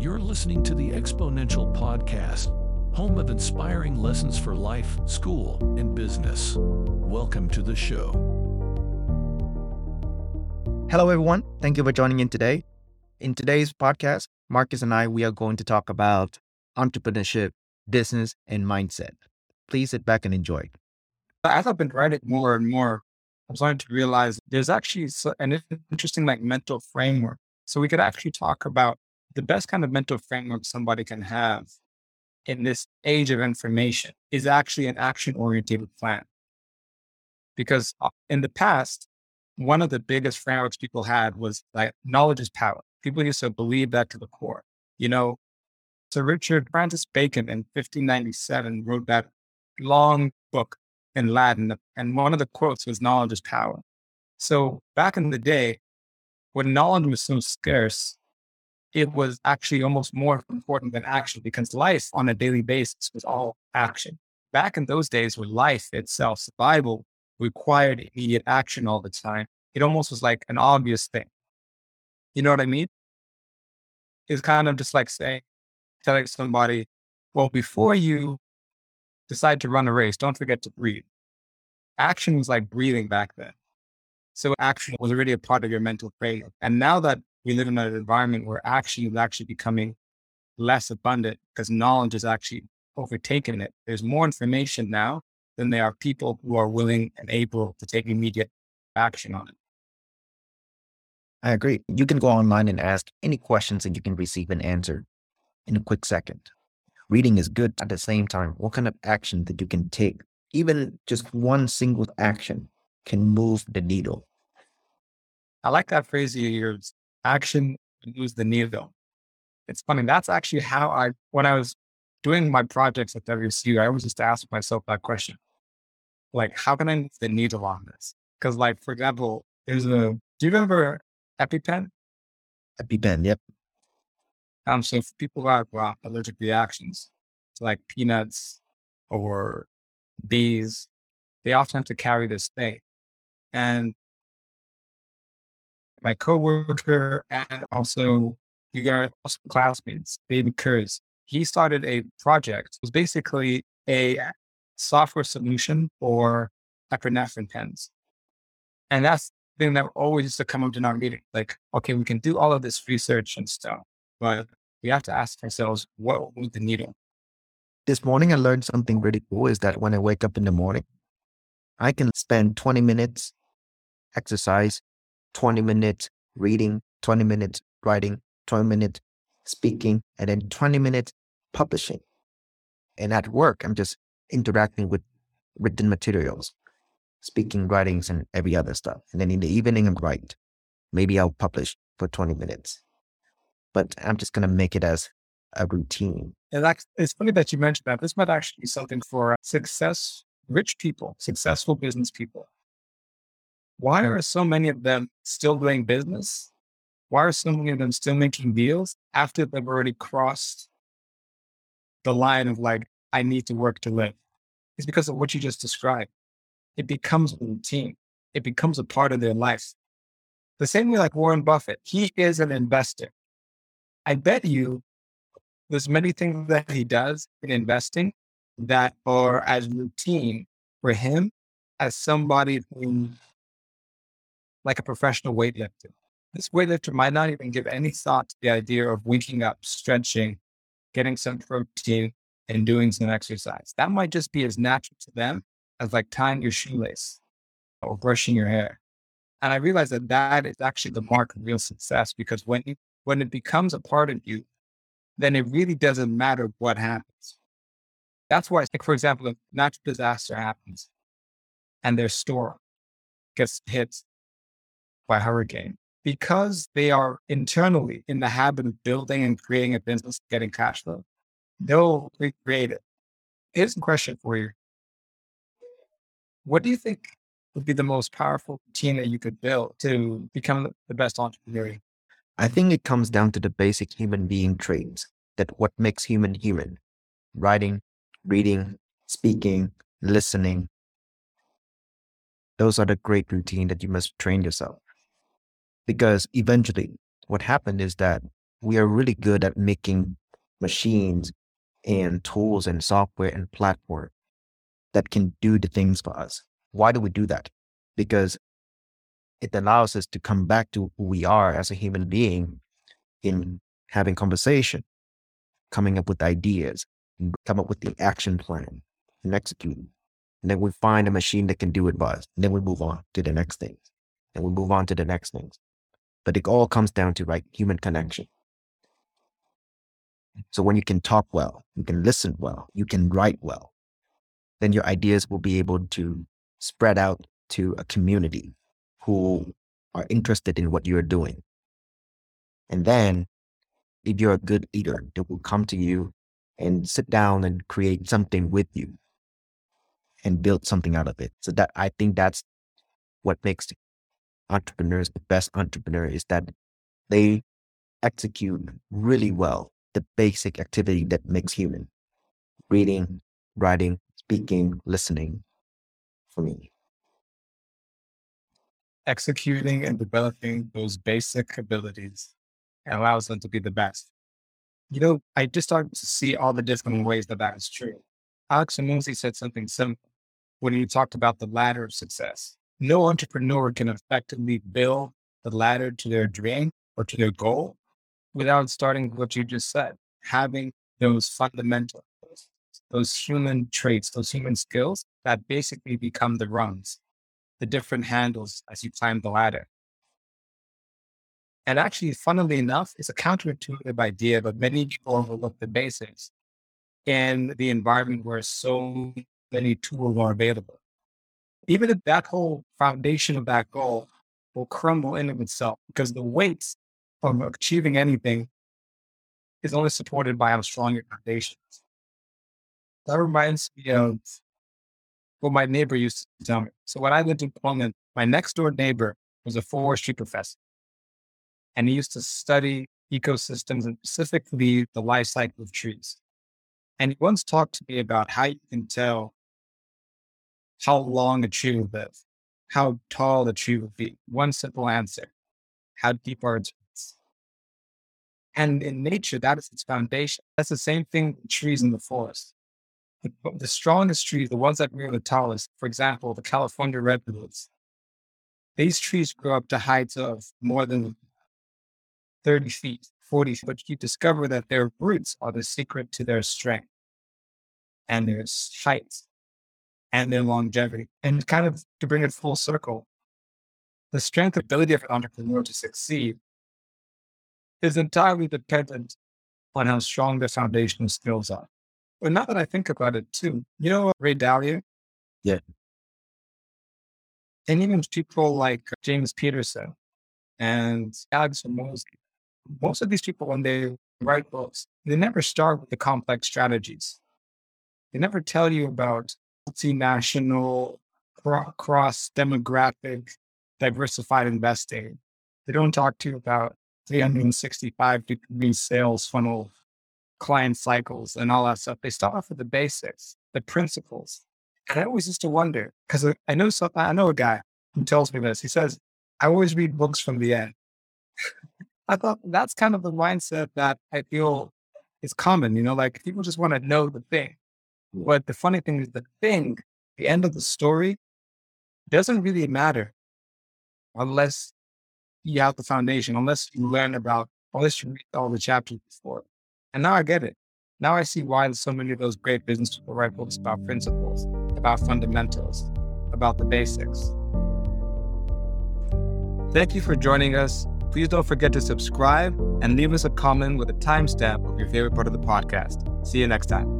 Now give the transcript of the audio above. You're listening to The Exponential Podcast, home of inspiring lessons for life, school, and business. Welcome to the show. Hello, everyone. Thank you for joining in today. In today's podcast, Marcus and I, we are going to talk about entrepreneurship, business, and mindset. Please sit back and enjoy. As I've been writing more and more, I'm starting to realize there's actually an interesting mental framework. So we could actually talk about the best kind of mental framework somebody can have in this age of information is actually an action-oriented plan. Because in the past, one of the biggest frameworks people had was like knowledge is power. People used to believe that to the core. You know, Sir Richard Francis Bacon in 1597 wrote that long book in Latin, and one of the quotes was knowledge is power. So back in the day, when knowledge was so scarce, it was actually almost more important than action, because life on a daily basis was all action. Back in those days where life itself, survival, required immediate action all the time, it almost was like an obvious thing. You know what I mean? It's kind of just like telling somebody, well, before you decide to run a race, don't forget to breathe. Action was like breathing back then. So action was already a part of your mental framework. And now that we live in an environment where action is actually becoming less abundant because knowledge is actually overtaking it. There's more information now than there are people who are willing and able to take immediate action on it. I agree. You can go online and ask any questions and you can receive an answer in a quick second. Reading is good. At the same time, what kind of action that you can take, even just one single action can move the needle. I like that phrase you used. Action moves the needle. It's funny. That's actually how when I was doing my projects at WCU, I always just ask myself that question. Like, how can I move the needle on this? Because like, for example, do you remember EpiPen? EpiPen, yep. So for people who have allergic reactions to like peanuts or bees, they often have to carry this thing. And my coworker and also you guys, also classmates, David Kurz, he started a project. It was basically a software solution for epinephrine pens. And that's the thing that always used to come up in our meeting. Like, okay, we can do all of this research and stuff, but we have to ask ourselves, what was the needle? This morning I learned something really cool is that when I wake up in the morning, I can spend 20 minutes exercise, 20 minutes reading, 20 minutes writing, 20 minutes speaking, and then 20 minutes publishing. And at work, I'm just interacting with written materials, speaking, writings, and every other stuff. And then in the evening, I'm write. Maybe I'll publish for 20 minutes. But I'm just going to make it as a routine. And it's funny that you mentioned that. This might actually be something for rich people, successful business people. Why are so many of them still doing business? Why are so many of them still making deals after they've already crossed the line of like, I need to work to live? It's because of what you just described. It becomes a routine. It becomes a part of their life. The same way like Warren Buffett, he is an investor. I bet you there's many things that he does in investing that are as routine for him as somebody who like a professional weightlifter. This weightlifter might not even give any thought to the idea of waking up, stretching, getting some protein, and doing some exercise. That might just be as natural to them as like tying your shoelace or brushing your hair. And I realized that that is actually the mark of real success, because when it becomes a part of you, then it really doesn't matter what happens. That's why, like, for example, if a natural disaster happens and their store gets hit by a hurricane, because they are internally in the habit of building and creating a business, getting cash flow, they'll recreate it. Here's a question for you. What do you think would be the most powerful routine that you could build to become the best entrepreneur? I think it comes down to the basic human being traits, that what makes human human: writing, reading, speaking, listening. Those are the great routine that you must train yourself. Because eventually what happened is that we are really good at making machines and tools and software and platform that can do the things for us. Why do we do that? Because it allows us to come back to who we are as a human being in having conversation, coming up with ideas, and come up with the action plan and executing. And then we find a machine that can do it for us. And then we move on to the next things. And we move on to the next things. But it all comes down to like human connection. So when you can talk well, you can listen well, you can write well, then your ideas will be able to spread out to a community who are interested in what you're doing. And then if you're a good leader, they will come to you and sit down and create something with you and build something out of it. So that, I think that's what makes entrepreneurs the best entrepreneur, is that they execute really well the basic activity that makes human: reading, writing, speaking, listening. For me, executing and developing those basic abilities allows them to be the best. You know, I just started to see all the different ways that is true. Alex Mosi said something similar when he talked about the ladder of success. No entrepreneur can effectively build the ladder to their dream or to their goal without starting with what you just said, having those fundamental, those human traits, those human skills that basically become the rungs, the different handles as you climb the ladder. And actually, funnily enough, it's a counterintuitive idea, but many people overlook the basics in the environment where so many tools are available. Even if that whole foundation of that goal will crumble in of itself, because the weights of achieving anything is only supported by how strong your foundation is. That reminds me of what my neighbor used to tell me. So when I lived in Poland, my next door neighbor was a forestry professor. And he used to study ecosystems and specifically the life cycle of trees. And he once talked to me about how you can tell how long a tree will live, how tall a tree will be. One simple answer: how deep are its roots? And in nature, that is its foundation. That's the same thing with trees in the forest. The strongest trees, the ones that grow the tallest, for example, the California redwoods, these trees grow up to heights of more than 30 feet, 40 feet, but you discover that their roots are the secret to their strength and their height and their longevity. And kind of to bring it full circle, the strength and ability of an entrepreneur to succeed is entirely dependent on how strong their foundational skills are. But now that I think about it too, you know, Ray Dalio? Yeah. And even people like James Peterson and Alex Mosley, most of these people, when they write books, they never start with the complex strategies. They never tell you about multinational, cross-demographic, diversified investing. They don't talk to you about 365-degree sales funnel, client cycles, and all that stuff. They start off with the basics, the principles. And I always used to wonder, because I know a guy who tells me this. He says, I always read books from the end. I thought that's kind of the mindset that I feel is common, you know, like people just want to know the thing. But the funny thing is, the thing, the end of the story, doesn't really matter unless you have the foundation, unless you learn about, unless you read all the chapters before. And now I get it. Now I see why so many of those great business people write books about principles, about fundamentals, about the basics. Thank you for joining us. Please don't forget to subscribe and leave us a comment with a timestamp of your favorite part of the podcast. See you next time.